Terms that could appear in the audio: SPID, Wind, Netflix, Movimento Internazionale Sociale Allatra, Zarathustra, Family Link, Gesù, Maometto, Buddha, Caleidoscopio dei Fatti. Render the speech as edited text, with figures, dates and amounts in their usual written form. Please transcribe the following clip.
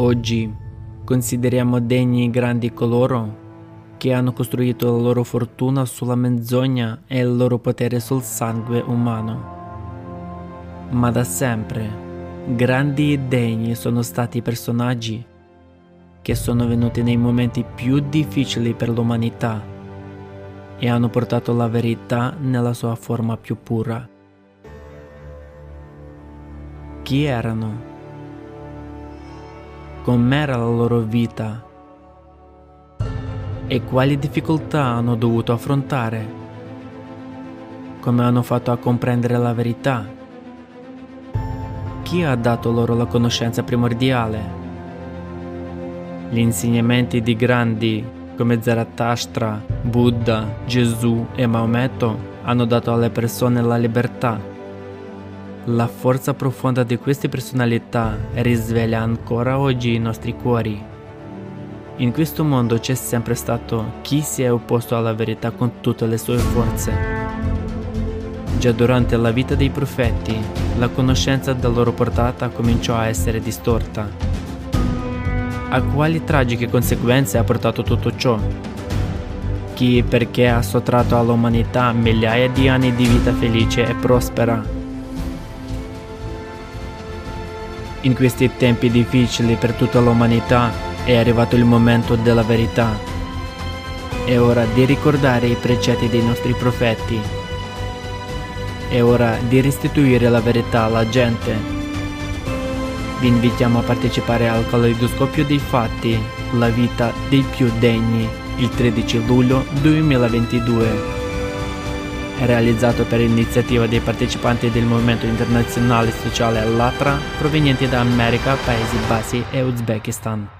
oggi consideriamo degni grandi coloro che hanno costruito la loro fortuna sulla menzogna e il loro potere sul sangue umano. Ma da sempre grandi e degni sono stati personaggi che sono venuti nei momenti più difficili per l'umanità e hanno portato la verità nella sua forma più pura. Chi erano? Com'era la loro vita? E quali difficoltà hanno dovuto affrontare? Come hanno fatto a comprendere la verità? Chi ha dato loro la conoscenza primordiale? Gli insegnamenti di grandi come Zarathustra, Buddha, Gesù e Maometto hanno dato alle persone la libertà. La forza profonda di queste personalità risveglia ancora oggi i nostri cuori. In questo mondo c'è sempre stato chi si è opposto alla verità con tutte le sue forze. Già durante la vita dei profeti, la conoscenza della loro portata cominciò a essere distorta. A quali tragiche conseguenze ha portato tutto ciò? Chi e perché ha sottratto all'umanità migliaia di anni di vita felice e prospera? In questi tempi difficili per tutta l'umanità è arrivato il momento della verità. È ora di ricordare i precetti dei nostri profeti. È ora di restituire la verità alla gente. Vi invitiamo a partecipare al Caleidoscopio dei Fatti, la vita dei più degni, il 13 luglio 2022. È realizzato per iniziativa dei partecipanti del Movimento Internazionale Sociale Allatra, provenienti da America, Paesi Bassi e Uzbekistan.